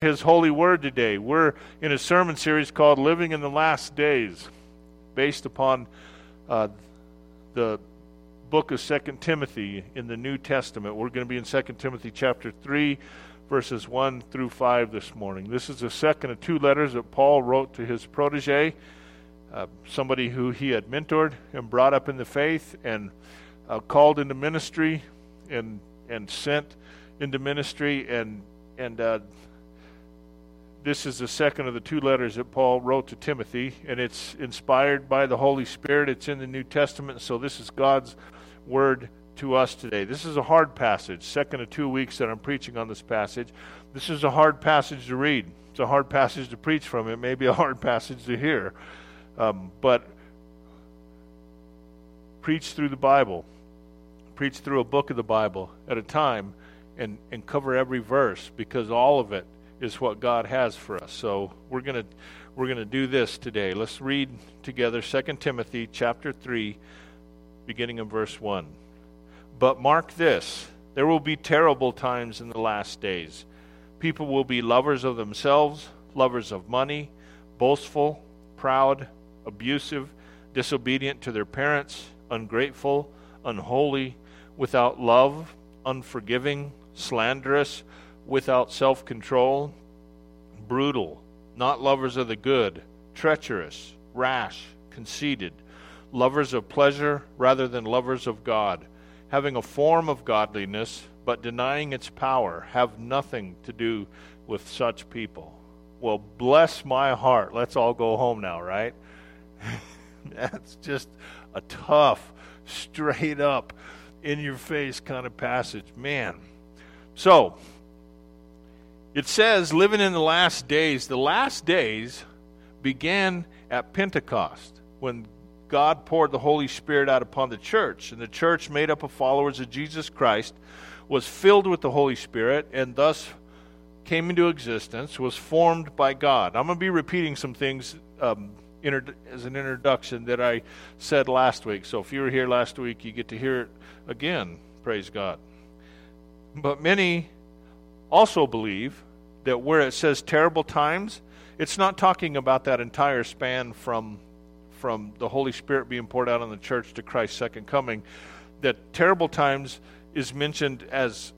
His holy word today. We're in a sermon series called Living in the Last Days, based upon the book of 2 Timothy in the New Testament. We're going to be in 2 Timothy chapter 3, verses 1 through 5 this morning. This is the second of two letters that Paul wrote to his protege, somebody who he had mentored and brought up in the faith and called into ministry and sent into ministry and this is the second of the two letters that Paul wrote to Timothy, and it's inspired by the Holy Spirit. It's in the New Testament, so this is God's word to us today. This is a hard passage, second of 2 weeks that I'm preaching on this passage. This is a hard passage to read. It's a hard passage to preach from. It may be a hard passage to hear, but preach through the Bible. Preach through a book of the Bible at a time and cover every verse, because all of it is what God has for us. So we're gonna do this today. Let's read together 2 Timothy chapter 3, beginning in verse 1. But mark this, there will be terrible times in the last days. People will be lovers of themselves, lovers of money, boastful, proud, abusive, disobedient to their parents, ungrateful, unholy, without love, unforgiving, slanderous, without self-control, brutal, not lovers of the good, treacherous, rash, conceited, lovers of pleasure rather than lovers of God, having a form of godliness but denying its power. Have nothing to do with such people. Well, bless my heart. Let's all go home now, right? That's just a tough, straight up, in your face kind of passage, man. So it says, living in the last days. The last days began at Pentecost, when God poured the Holy Spirit out upon the church. And the church, made up of followers of Jesus Christ, was filled with the Holy Spirit and thus came into existence, was formed by God. I'm going to be repeating some things as an introduction that I said last week. So if you were here last week, you get to hear it again. Praise God. But many also believe that where it says terrible times, it's not talking about that entire span from the Holy Spirit being poured out on the church to Christ's second coming. That terrible times is mentioned as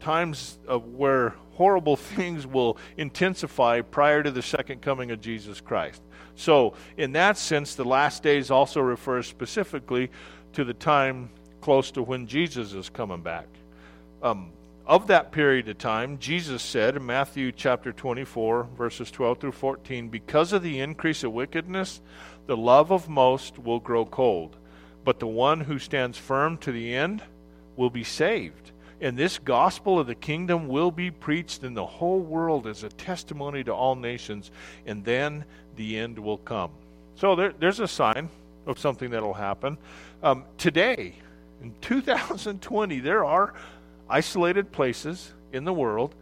times where horrible things will intensify prior to the second coming of Jesus Christ. So in that sense, the last days also refers specifically to the time close to when Jesus is coming back. Of that period of time, Jesus said in Matthew chapter 24, verses 12 through 14, because of the increase of wickedness, the love of most will grow cold, but the one who stands firm to the end will be saved. And this gospel of the kingdom will be preached in the whole world as a testimony to all nations, and then the end will come. So there's a sign of something that will happen. Today, in 2020, there are isolated places in the world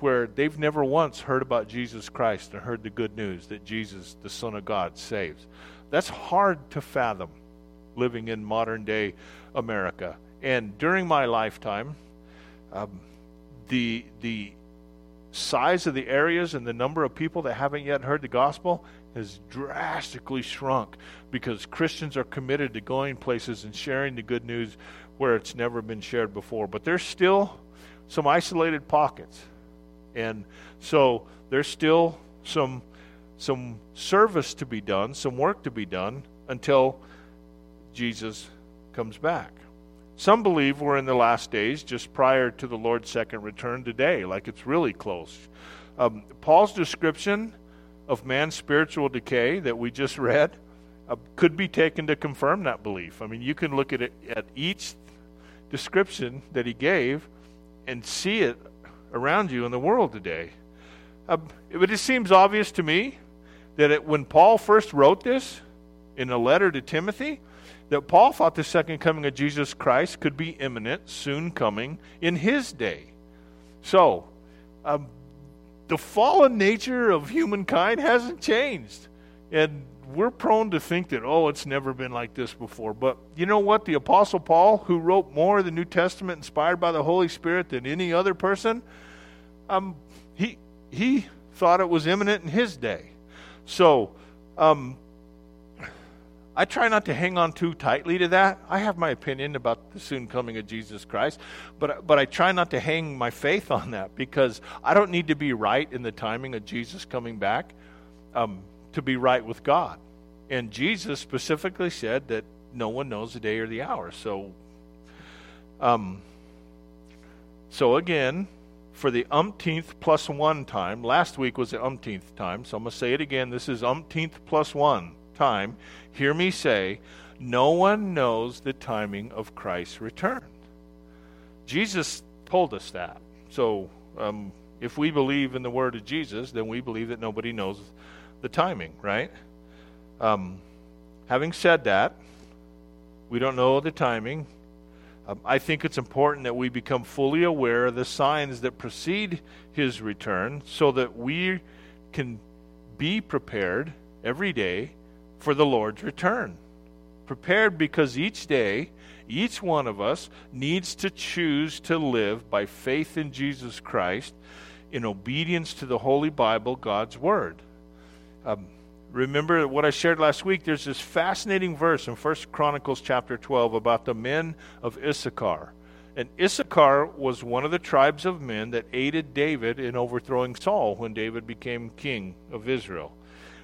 where they've never once heard about Jesus Christ and heard the good news that Jesus, the Son of God, saves. That's hard to fathom, living in modern day America. And during my lifetime, the size of the areas and the number of people that haven't yet heard the gospel has drastically shrunk, because Christians are committed to going places and sharing the good news where it's never been shared before. But there's still some isolated pockets. And so there's still some service to be done, some work to be done, until Jesus comes back. Some believe we're in the last days just prior to the Lord's second return today, like it's really close. Paul's description of man's spiritual decay that we just read could be taken to confirm that belief. I mean, you can look at it, at each description that he gave, and see it around you in the world today. But it seems obvious to me that when Paul first wrote this in a letter to Timothy, that Paul thought the second coming of Jesus Christ could be imminent, soon coming, in his day. So, the fallen nature of humankind hasn't changed. And we're prone to think that, it's never been like this before. But you know what? The Apostle Paul, who wrote more of the New Testament inspired by the Holy Spirit than any other person, He thought it was imminent in his day. So I try not to hang on too tightly to that. I have my opinion about the soon coming of Jesus Christ, but I try not to hang my faith on that, because I don't need to be right in the timing of Jesus coming back to be right with God. And Jesus specifically said that no one knows the day or the hour. So, so again, for the umpteenth plus one time, last week was the umpteenth time, so I'm going to say it again. This is umpteenth plus one time. Hear me say, no one knows the timing of Christ's return. Jesus told us that. So if we believe in the word of Jesus, then we believe that nobody knows the timing, right? Having said that, we don't know the timing. I think it's important that we become fully aware of the signs that precede his return, so that we can be prepared every day for the Lord's return. Prepared because each day, each one of us needs to choose to live by faith in Jesus Christ in obedience to the Holy Bible, God's Word. Remember what I shared last week. There's this fascinating verse in First Chronicles chapter 12 about the men of Issachar. And Issachar was one of the tribes of men that aided David in overthrowing Saul when David became king of Israel.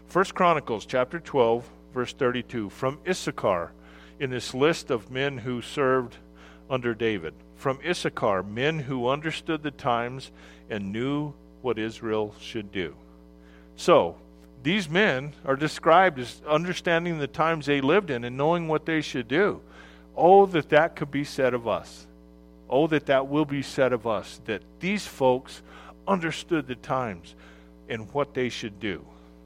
First Chronicles chapter 12, verse 32. From Issachar, in this list of men who served under David. From Issachar, men who understood the times and knew what Israel should do. So, these men are described as understanding the times they lived in and knowing what they should do. Oh, that that could be said of us. Oh, that that will be said of us, that these folks understood the times and what they should do.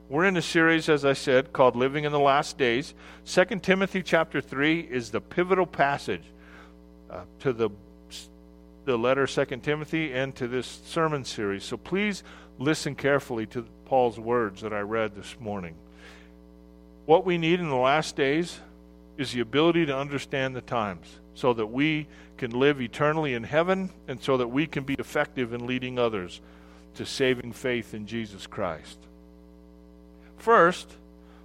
We're in a series, as I said, called Living in the Last Days. 2 Timothy chapter 3 is the pivotal passage to the letter 2 Timothy and to this sermon series. So please listen carefully to Paul's words that I read this morning. What we need in the last days is the ability to understand the times, so that we can live eternally in heaven, and so that we can be effective in leading others to saving faith in Jesus Christ. First,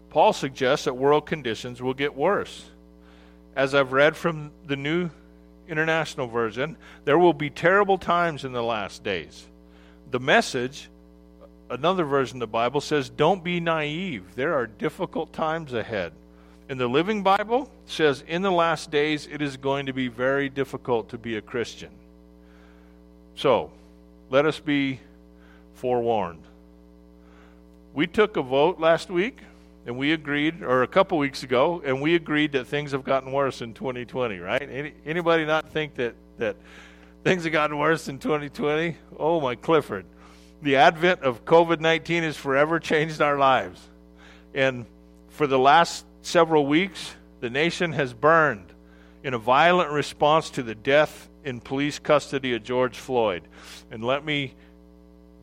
Paul suggests that world conditions will get worse. As I've read from the New International Version, there will be terrible times in the last days. The Message, another version of the Bible, says, don't be naive. There are difficult times ahead. And the Living Bible says, in the last days, it is going to be very difficult to be a Christian. So, let us be forewarned. We took a vote last week, and we agreed, or a couple weeks ago, and we agreed that things have gotten worse in 2020, right? Anybody not think that things have gotten worse in 2020? Oh, my Clifford. The advent of COVID-19 has forever changed our lives. And for the last several weeks, the nation has burned in a violent response to the death in police custody of George Floyd. And let me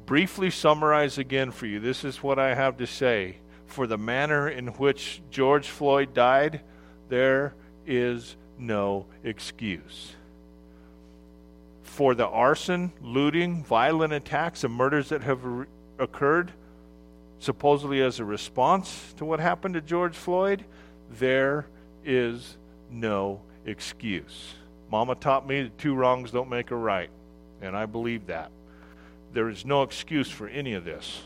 briefly summarize again for you. This is what I have to say. For the manner in which George Floyd died, there is no excuse. For the arson, looting, violent attacks, and murders that have occurred, supposedly as a response to what happened to George Floyd, there is no excuse. Mama taught me that two wrongs don't make a right, and I believe that. There is no excuse for any of this.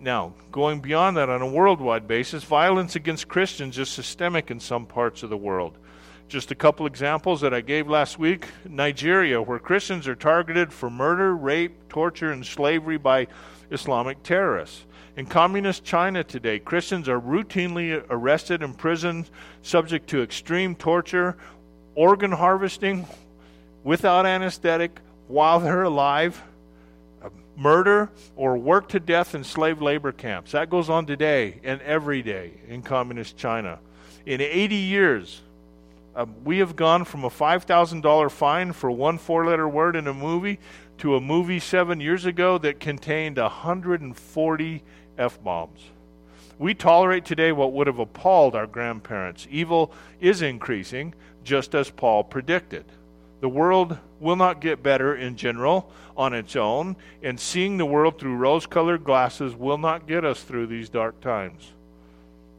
Now, going beyond that on a worldwide basis, violence against Christians is systemic in some parts of the world. Just a couple examples that I gave last week. Nigeria, where Christians are targeted for murder, rape, torture, and slavery by Islamic terrorists. In communist China today, Christians are routinely arrested, imprisoned, subject to extreme torture, organ harvesting without anesthetic while they're alive, murder, or work to death in slave labor camps. That goes on today and every day in communist China. In 80 years... we have gone from a $5,000 fine for one four-letter word in a movie to a movie 7 years ago that contained 140 F-bombs. We tolerate today what would have appalled our grandparents. Evil is increasing, just as Paul predicted. The world will not get better in general on its own, and seeing the world through rose-colored glasses will not get us through these dark times.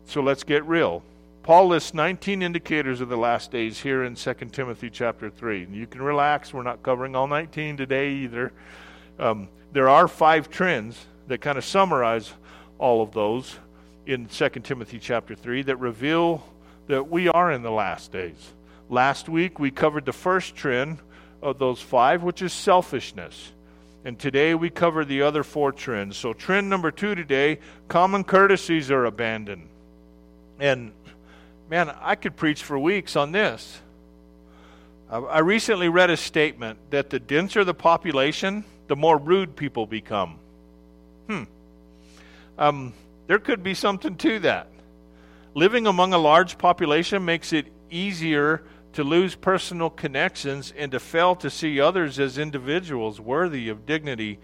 So let's get real. Paul lists 19 indicators of the last days here in 2 Timothy chapter 3. You can relax. We're not covering all 19 today either. There are 5 trends that kind of summarize all of those in 2 Timothy chapter 3 that reveal that we are in the last days. Last week, we covered the first trend of those 5, which is selfishness. And today, we cover the other 4 trends. So trend number 2 today, common courtesies are abandoned. And man, I could preach for weeks on this. I recently read a statement that the denser the population, the more rude people become. There could be something to that. Living among a large population makes it easier to lose personal connections and to fail to see others as individuals worthy of dignity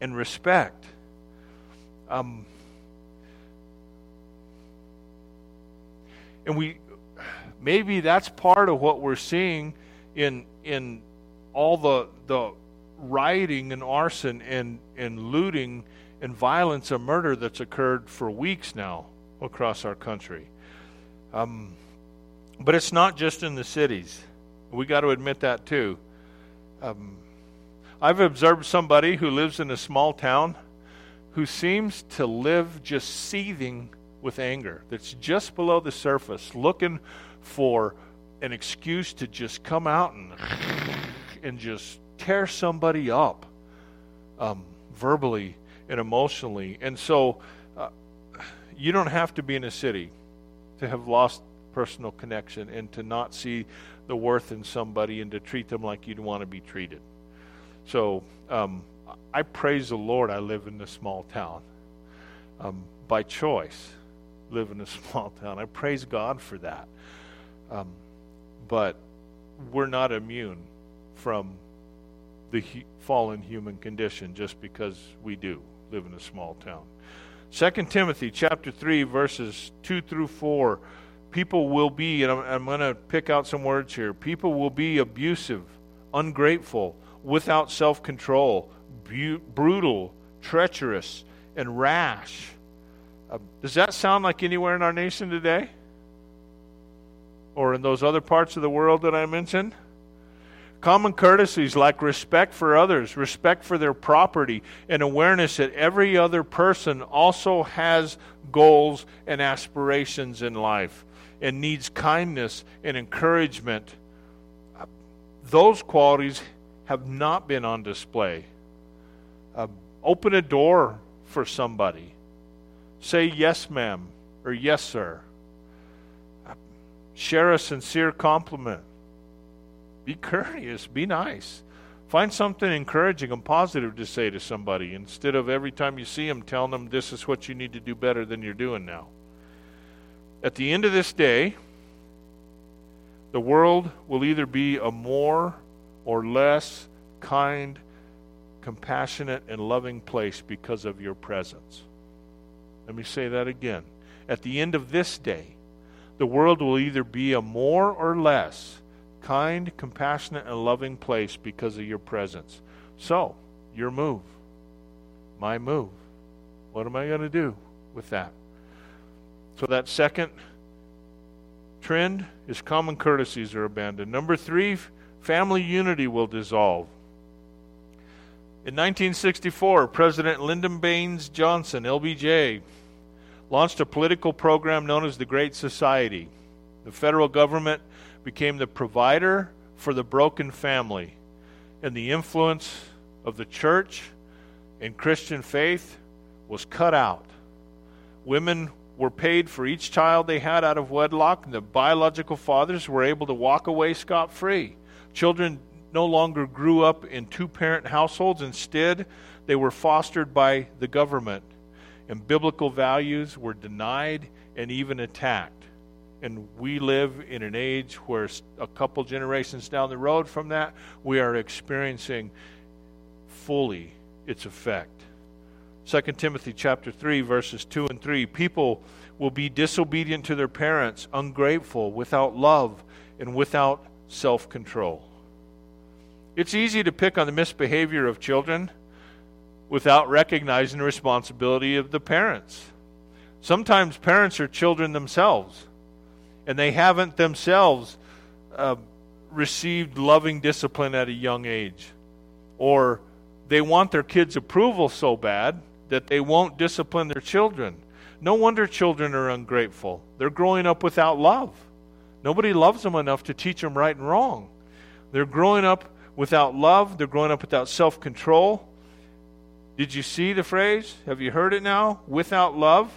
and respect. And maybe that's part of what we're seeing in all the rioting and arson and looting and violence and murder that's occurred for weeks now across our country. But it's not just in the cities. We got to admit that too. I've observed somebody who lives in a small town who seems to live just seething with anger that's just below the surface, looking for an excuse to just come out and just tear somebody up verbally and emotionally. And so you don't have to be in a city to have lost personal connection and to not see the worth in somebody and to treat them like you'd want to be treated. So I praise the Lord I live in this small town. By choice, live in a small town. I praise God for that. But we're not immune from the fallen human condition just because we do live in a small town. 2 Timothy chapter 3 verses 2 through 4. People will be, and I'm going to pick out some words here, people will be abusive, ungrateful, without self-control, brutal, treacherous, and rash. Does that sound like anywhere in our nation today? Or in those other parts of the world that I mentioned? Common courtesies like respect for others, respect for their property, and awareness that every other person also has goals and aspirations in life and needs kindness and encouragement. Those qualities have not been on display. Open a door for somebody. Say yes, ma'am, or yes, sir. Share a sincere compliment. Be courteous. Be nice. Find something encouraging and positive to say to somebody instead of every time you see them telling them this is what you need to do better than you're doing now. At the end of this day, the world will either be a more or less kind, compassionate, and loving place because of your presence. Let me say that again. At the end of this day, the world will either be a more or less kind, compassionate, and loving place because of your presence. So, your move, my move. What am I going to do with that? So that second trend is common courtesies are abandoned. Number 3, family unity will dissolve. In 1964, President Lyndon Baines Johnson, LBJ, launched a political program known as the Great Society. The federal government became the provider for the broken family, and the influence of the church and Christian faith was cut out. Women were paid for each child they had out of wedlock, and the biological fathers were able to walk away scot-free. Children no longer grew up in two-parent households. Instead, they were fostered by the government, and biblical values were denied and even attacked. And we live in an age where a couple generations down the road from that, we are experiencing fully its effect. 2 Timothy chapter 3, verses 2 and 3. People will be disobedient to their parents, ungrateful, without love, and without self-control. It's easy to pick on the misbehavior of children without recognizing the responsibility of the parents. Sometimes parents are children themselves, and they haven't themselves received loving discipline at a young age. Or they want their kids' approval so bad that they won't discipline their children. No wonder children are ungrateful. They're growing up without love. Nobody loves them enough to teach them right and wrong. They're growing up without love. They're growing up without self-control. Did you see the phrase? Have you heard it now? Without love?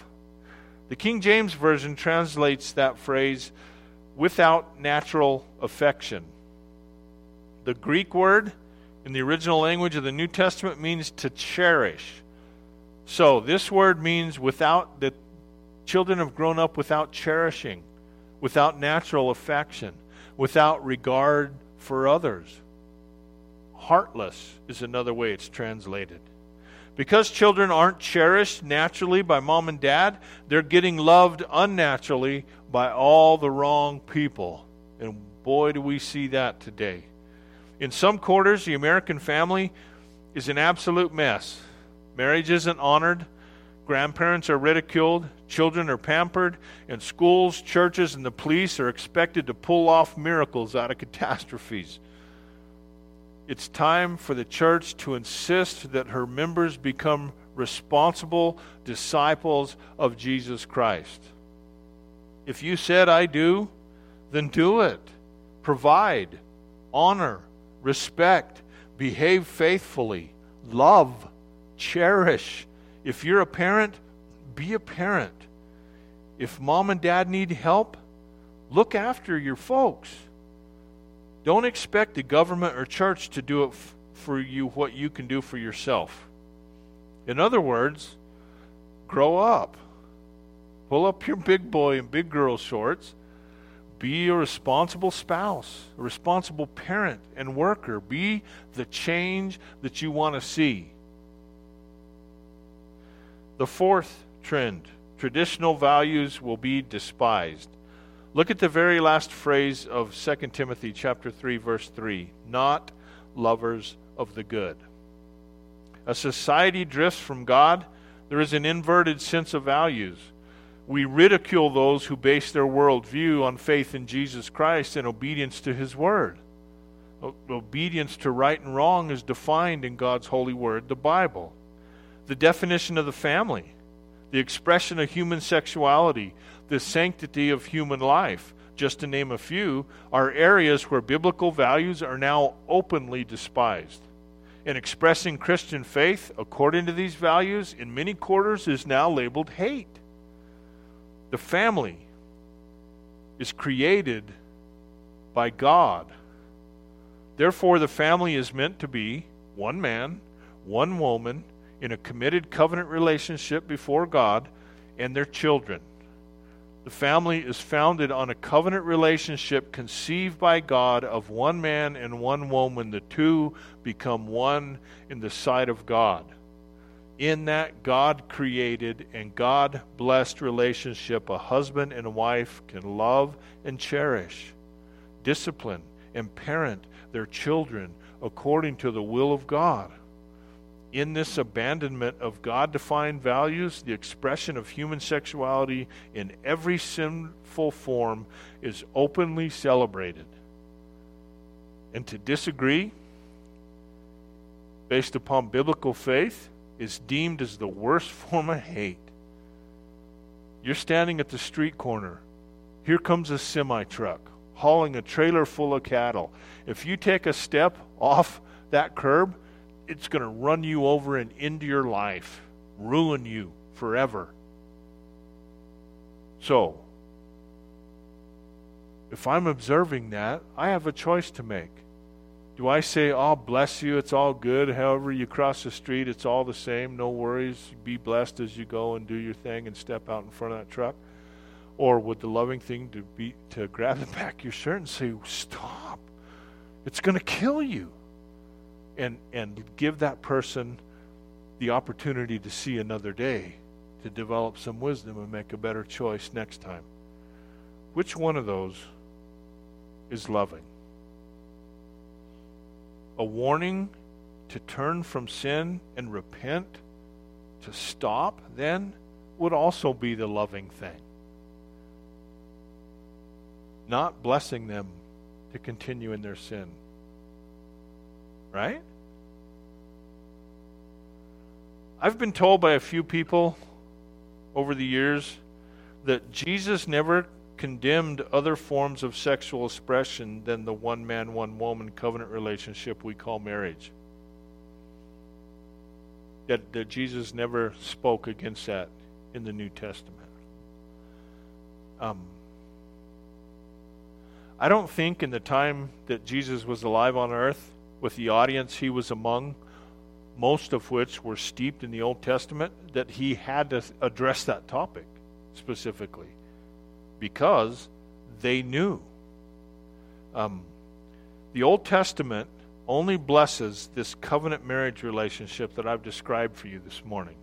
The King James Version translates that phrase, without natural affection. The Greek word in the original language of the New Testament means to cherish. So this word means without, that children have grown up without cherishing, without natural affection, without regard for others. Heartless is another way it's translated. Because children aren't cherished naturally by mom and dad, they're getting loved unnaturally by all the wrong people. And boy, do we see that today. In some quarters, the American family is an absolute mess. Marriage isn't honored. Grandparents are ridiculed. Children are pampered. And schools, churches, and the police are expected to pull off miracles out of catastrophes. It's time for the church to insist that her members become responsible disciples of Jesus Christ. If you said, I do, then do it. Provide, honor, respect, behave faithfully, love, cherish. If you're a parent, be a parent. If mom and dad need help, look after your folks. Don't expect the government or church to do it for you what you can do for yourself. In other words, grow up. Pull up your big boy and big girl shorts. Be a responsible spouse, a responsible parent and worker. Be the change that you want to see. The fourth trend, traditional values will be despised. Look at the very last phrase of 2 Timothy chapter 3, verse 3. Not lovers of the good. A society drifts from God. There is an inverted sense of values. We ridicule those who base their worldview on faith in Jesus Christ and obedience to His Word. Obedience to right and wrong is defined in God's holy Word, the Bible. The definition of the family, the expression of human sexuality, the sanctity of human life, just to name a few, are areas where biblical values are now openly despised. And expressing Christian faith according to these values in many quarters is now labeled hate. The family is created by God. Therefore, the family is meant to be one man, one woman, in a committed covenant relationship before God and their children. The family is founded on a covenant relationship conceived by God of one man and one woman. The two become one in the sight of God. In that God-created and God-blessed relationship, a husband and a wife can love and cherish, discipline, and parent their children according to the will of God. In this abandonment of God-defined values, the expression of human sexuality in every sinful form is openly celebrated. And to disagree, based upon biblical faith, is deemed as the worst form of hate. You're standing at the street corner. Here comes a semi-truck hauling a trailer full of cattle. If you take a step off that curb, it's going to run you over and into your life, ruin you forever. So, if I'm observing that, I have a choice to make. Do I say, oh, bless you, it's all good, however you cross the street, it's all the same, no worries, be blessed as you go and do your thing and step out in front of that truck? Or would the loving thing be to grab the back of your shirt and say, stop, it's going to kill you? And give that person the opportunity to see another day, to develop some wisdom and make a better choice next time. Which one of those is loving? a warning to turn from sin and repent, to stop, then would also be the loving thing. Not blessing them to continue in their sin. Right? I've been told by a few people over the years that Jesus never condemned other forms of sexual expression than the one man, one woman covenant relationship we call marriage. That Jesus never spoke against that in the New Testament. I don't think in the time that Jesus was alive on earth, with the audience he was among, most of which were steeped in the Old Testament, that he had to address that topic specifically, because they knew. The Old Testament only blesses this covenant marriage relationship that I've described for you this morning.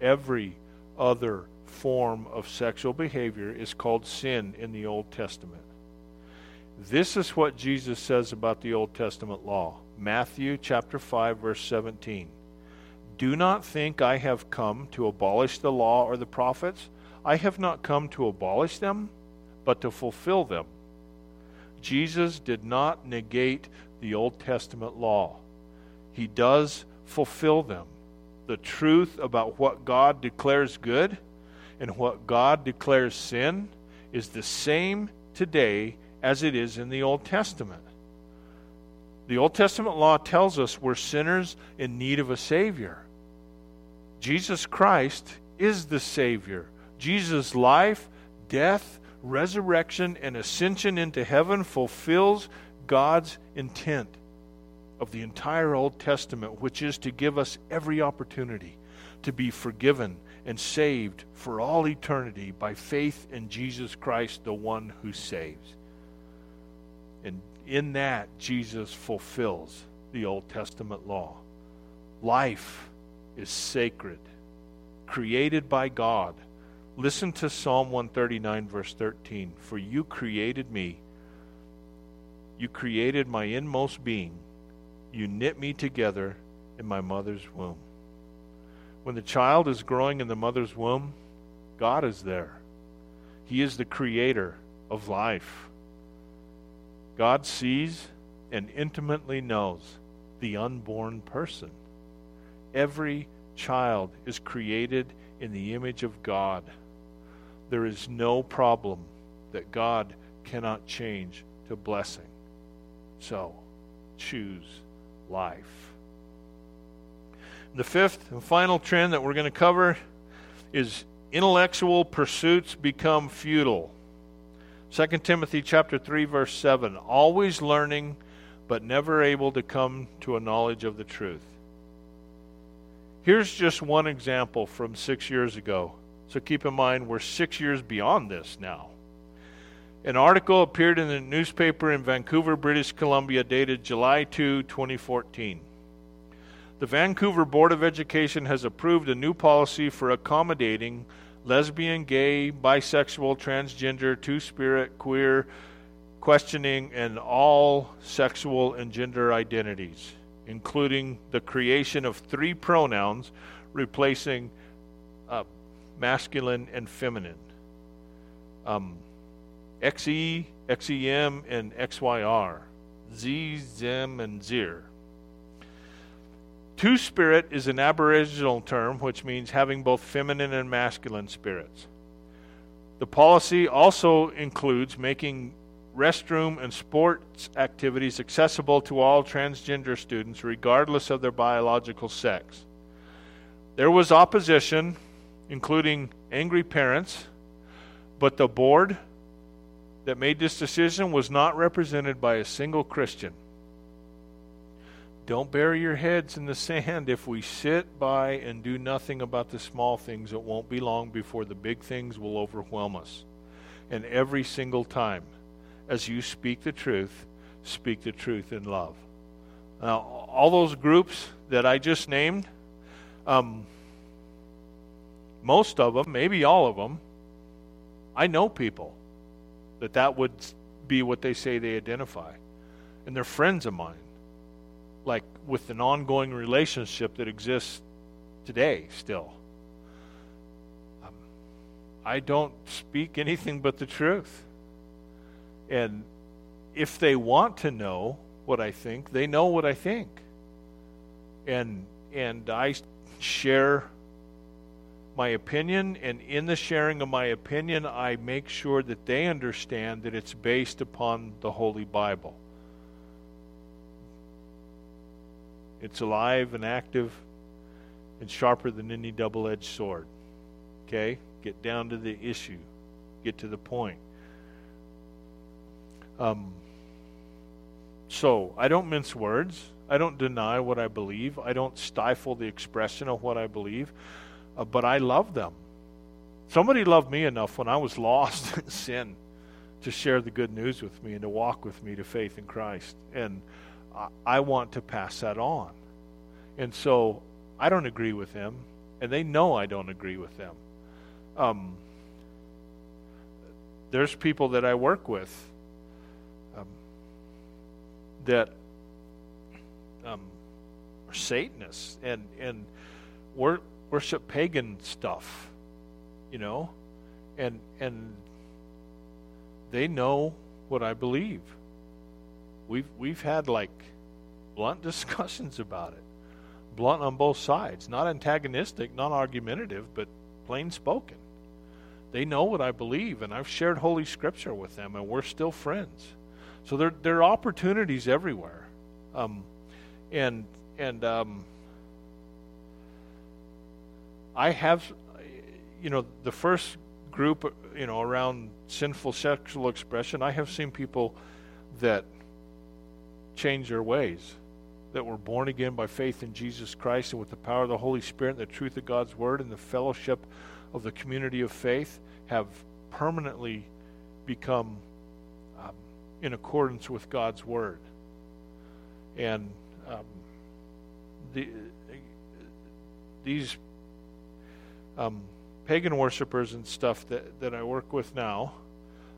Every other form of sexual behavior is called sin in the Old Testament. This is what Jesus says about the Old Testament law. Matthew chapter 5, verse 17. Do not think I have come to abolish the law or the prophets. I have not come to abolish them, but to fulfill them. Jesus did not negate the Old Testament law. He does fulfill them. The truth about what God declares good and what God declares sin is the same today as it is in the Old Testament. The Old Testament law tells us we're sinners in need of a Savior. Jesus Christ is the Savior. Jesus' life, death, resurrection, and ascension into heaven fulfills God's intent of the entire Old Testament, which is to give us every opportunity to be forgiven and saved for all eternity by faith in Jesus Christ, the one who saves. And in that, Jesus fulfills the Old Testament law. Life is sacred, created by God. Listen to Psalm 139, verse 13. For you created me. You created my inmost being. You knit me together in my mother's womb. When the child is growing in the mother's womb, God is there. He is the creator of life. God sees and intimately knows the unborn person. Every child is created in the image of God. There is no problem that God cannot change to blessing. So, choose life. The fifth and final trend that we're going to cover is intellectual pursuits become futile. 2 Timothy chapter 3, verse 7, always learning, but never able to come to a knowledge of the truth. Here's just one example from 6 years ago. So keep in mind, we're 6 years beyond this now. An article appeared in a newspaper in Vancouver, British Columbia, dated July 2, 2014. The Vancouver Board of Education has approved a new policy for accommodating lesbian, gay, bisexual, transgender, two-spirit, queer, questioning, and all sexual and gender identities, including the creation of 3 pronouns replacing masculine and feminine, XE, XEM, and XYR, Z, Zem, and Zir. Two-spirit is an Aboriginal term, which means having both feminine and masculine spirits. The policy also includes making restroom and sports activities accessible to all transgender students, regardless of their biological sex. There was opposition, including angry parents, but the board that made this decision was not represented by a single Christian. Don't bury your heads in the sand. If we sit by and do nothing about the small things, it won't be long before the big things will overwhelm us. And every single time, as you speak the truth in love. Now, all those groups that I just named, most of them, maybe all of them, I know people that would be what they say they identify. And they're friends of mine. like with an ongoing relationship that exists today still. I don't speak anything but the truth. And if they want to know what I think, they know what I think. And I share my opinion, and in the sharing of my opinion, I make sure that they understand that it's based upon the Holy Bible. It's alive and active and sharper than any double-edged sword. Okay? Get down to the issue. Get to the point. So, I don't mince words. I don't deny what I believe. I don't stifle the expression of what I believe. But I love them. Somebody loved me enough when I was lost in sin to share the good news with me and to walk with me to faith in Christ. And I want to pass that on. And so I don't agree with them, and they know I don't agree with them. There's people that I work with that are Satanists and worship pagan stuff, you know, and they know what I believe. We've had like blunt discussions about it, blunt on both sides, not antagonistic, not argumentative, but plain spoken. They know what I believe, and I've shared Holy Scripture with them, and we're still friends. So there are opportunities everywhere, I have, you know, the first group, you know, around sinful sexual expression, I have seen people that change their ways, that were born again by faith in Jesus Christ and with the power of the Holy Spirit and the truth of God's Word and the fellowship of the community of faith have permanently become in accordance with God's Word. And these pagan worshipers and stuff that I work with now,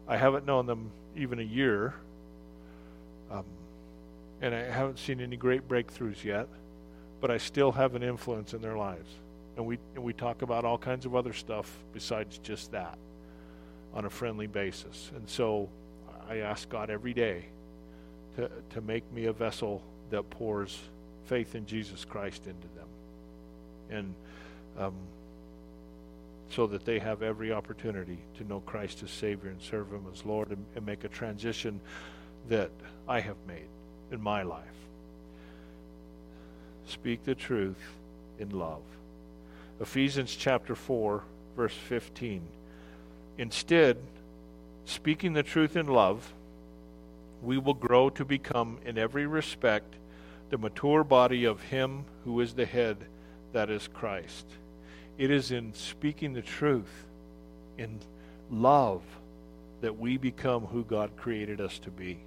I haven't known them even a year, and I haven't seen any great breakthroughs yet, but I still have an influence in their lives, and we talk about all kinds of other stuff besides just that on a friendly basis. And so I ask God every day to make me a vessel that pours faith in Jesus Christ into them, and so that they have every opportunity to know Christ as Savior and serve Him as Lord and make a transition that I have made in my life. Speak the truth in love. Ephesians chapter 4, verse 15. Instead, speaking the truth in love, we will grow to become, in every respect, the mature body of Him who is the head, that is Christ. It is in speaking the truth, in love, that we become who God created us to be.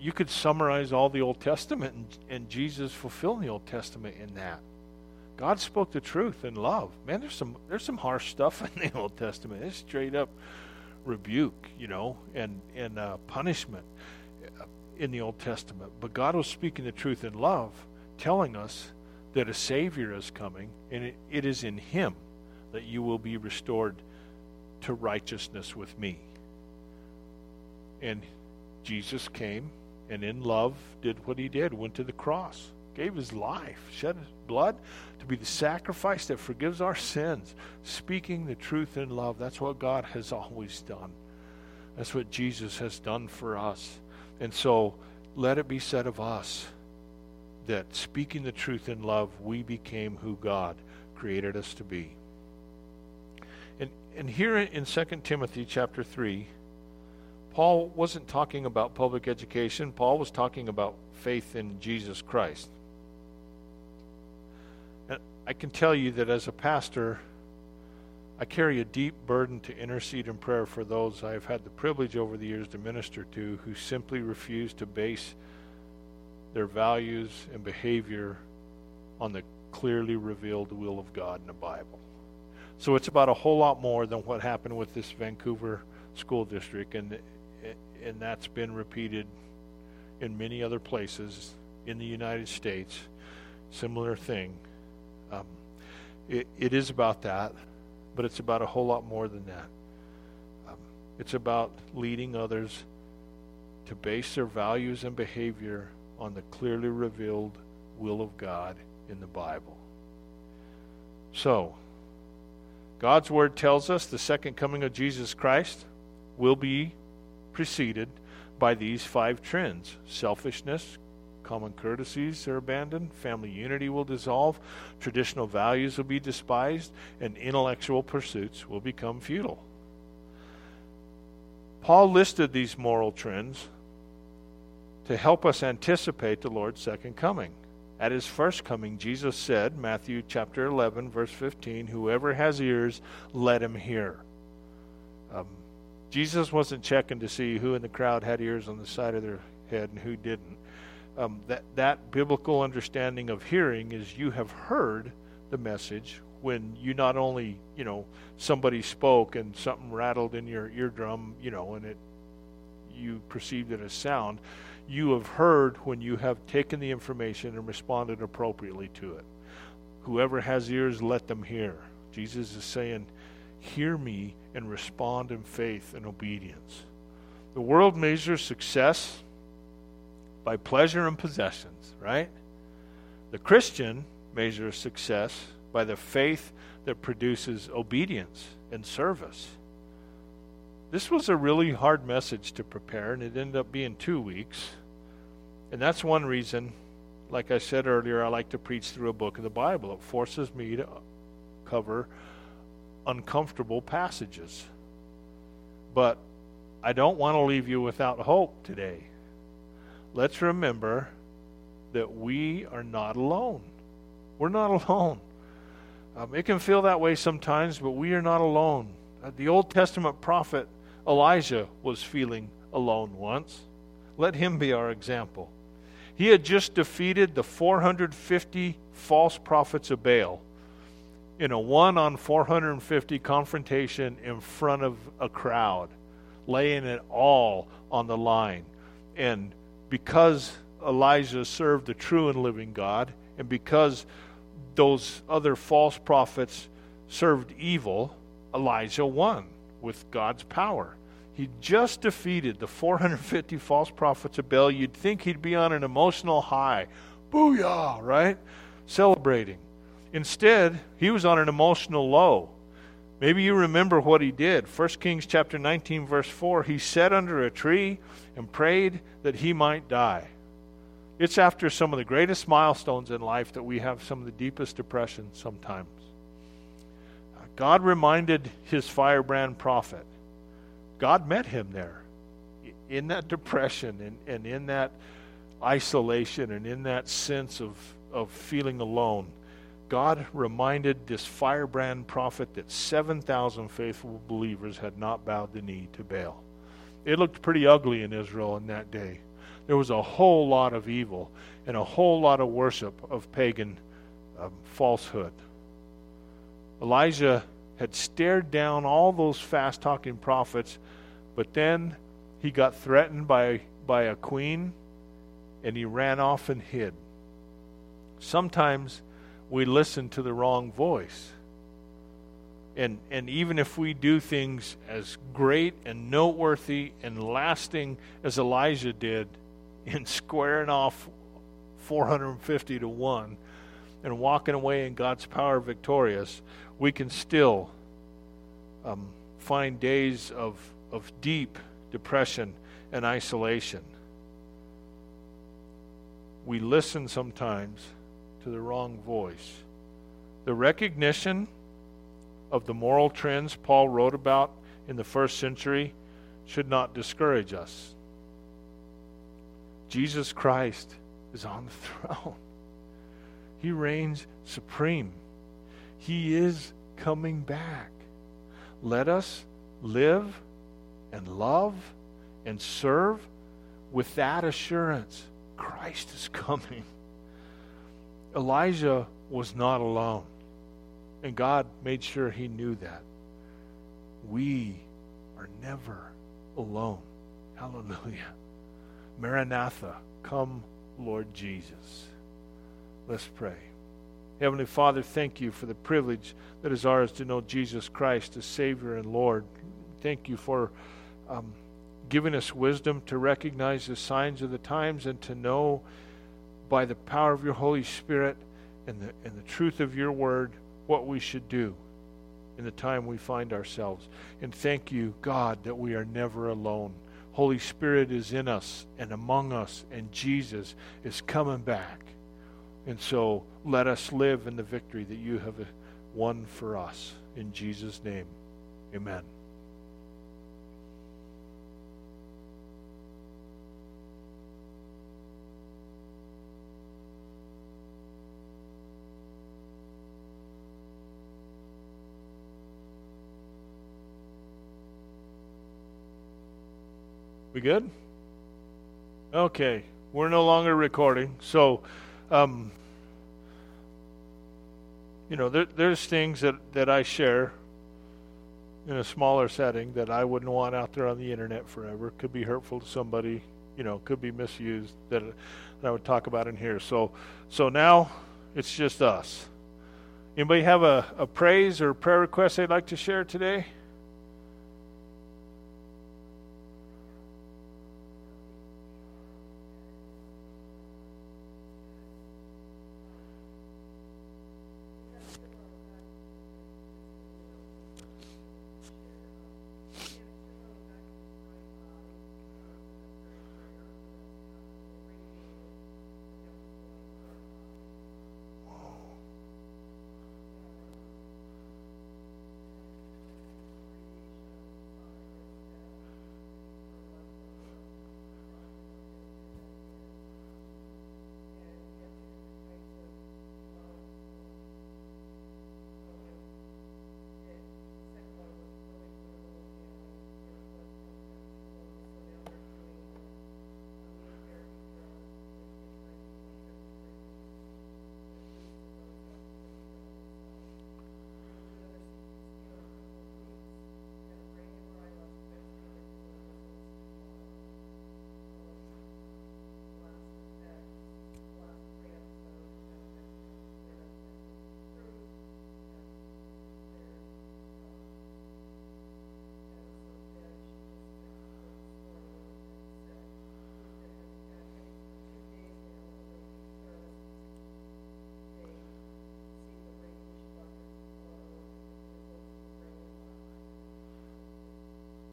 You could summarize all the Old Testament and Jesus fulfilling the Old Testament in that. God spoke the truth in love. Man, there's some harsh stuff in the Old Testament. It's straight up rebuke, you know, and punishment in the Old Testament. But God was speaking the truth in love, telling us that a Savior is coming, and it is in Him that you will be restored to righteousness with Me. And Jesus came, and in love did what He did, went to the cross, gave His life, shed His blood to be the sacrifice that forgives our sins, speaking the truth in love. That's what God has always done. That's what Jesus has done for us. And so let it be said of us that speaking the truth in love, we became who God created us to be. And here in 2 Timothy chapter 3, Paul wasn't talking about public education. Paul was talking about faith in Jesus Christ. I can tell you that as a pastor, I carry a deep burden to intercede in prayer for those I have had the privilege over the years to minister to who simply refuse to base their values and behavior on the clearly revealed will of God in the Bible. So it's about a whole lot more than what happened with this Vancouver school district, and that's been repeated in many other places in the United States. Similar thing. It is about that, but it's about a whole lot more than that. It's about leading others to base their values and behavior on the clearly revealed will of God in the Bible. So, God's Word tells us the second coming of Jesus Christ will be preceded by these five trends: selfishness, common courtesies are abandoned, family unity will dissolve, traditional values will be despised, and intellectual pursuits will become futile. Paul listed these moral trends to help us anticipate the Lord's second coming. At his first coming, Jesus said, Matthew chapter 11, verse 15, whoever has ears, let him hear. Jesus wasn't checking to see who in the crowd had ears on the side of their head and who didn't. That biblical understanding of hearing is you have heard the message when you not only, somebody spoke and something rattled in your eardrum, and you perceived it as sound. You have heard when you have taken the information and responded appropriately to it. Whoever has ears, let them hear. Jesus is saying, hear me and respond in faith and obedience. The world measures success by pleasure and possessions, right? The Christian measures success by the faith that produces obedience and service. This was a really hard message to prepare, and it ended up being 2 weeks. And that's one reason, like I said earlier, I like to preach through a book of the Bible. It forces me to cover uncomfortable passages. But I don't want to leave you without hope today. Let's remember that we are not alone. We're not alone. It can feel that way sometimes, but we are not alone. The Old Testament prophet Elijah was feeling alone once. Let him be our example. He had just defeated the 450 false prophets of Baal in a 1-on-450 confrontation in front of a crowd, laying it all on the line. And because Elijah served the true and living God, and because those other false prophets served evil, Elijah won with God's power. He just defeated the 450 false prophets of Baal. You'd think he'd be on an emotional high. Booyah, right? Celebrating. Instead, he was on an emotional low. Maybe you remember what he did. 1 Kings chapter 19, verse 4, he sat under a tree and prayed that he might die. It's after some of the greatest milestones in life that we have some of the deepest depression sometimes. God reminded his firebrand prophet. God met him there in that depression and in that isolation and in that sense of feeling alone. God reminded this firebrand prophet that 7,000 faithful believers had not bowed the knee to Baal. It looked pretty ugly in Israel in that day. There was a whole lot of evil and a whole lot of worship of pagan falsehood. Elijah had stared down all those fast-talking prophets, but then he got threatened by a queen, and he ran off and hid. Sometimes we listen to the wrong voice. And even if we do things as great and noteworthy and lasting as Elijah did in squaring off 450 to 1 and walking away in God's power victorious, we can still find days of deep depression and isolation. We listen sometimes to the wrong voice. The recognition of the moral trends Paul wrote about in the first century should not discourage us. Jesus Christ is on the throne. He reigns supreme. He is coming back. Let us live and love and serve with that assurance. Christ is coming. Elijah was not alone. And God made sure he knew that. We are never alone. Hallelujah. Maranatha, come, Lord Jesus. Let's pray. Heavenly Father, thank you for the privilege that is ours to know Jesus Christ as Savior and Lord. Thank you for giving us wisdom to recognize the signs of the times and to know by the power of your Holy Spirit and the truth of your word what we should do in the time we find ourselves. And thank you, God, that we are never alone. Holy Spirit is in us and among us, and Jesus is coming back. And so let us live in the victory that you have won for us. In Jesus' name, amen. We good? Okay, we're no longer recording. So, there's things that I share in a smaller setting that I wouldn't want out there on the internet forever. Could be hurtful to somebody, could be misused that I would talk about in here. So now it's just us. Anybody have a praise or prayer request they'd like to share today?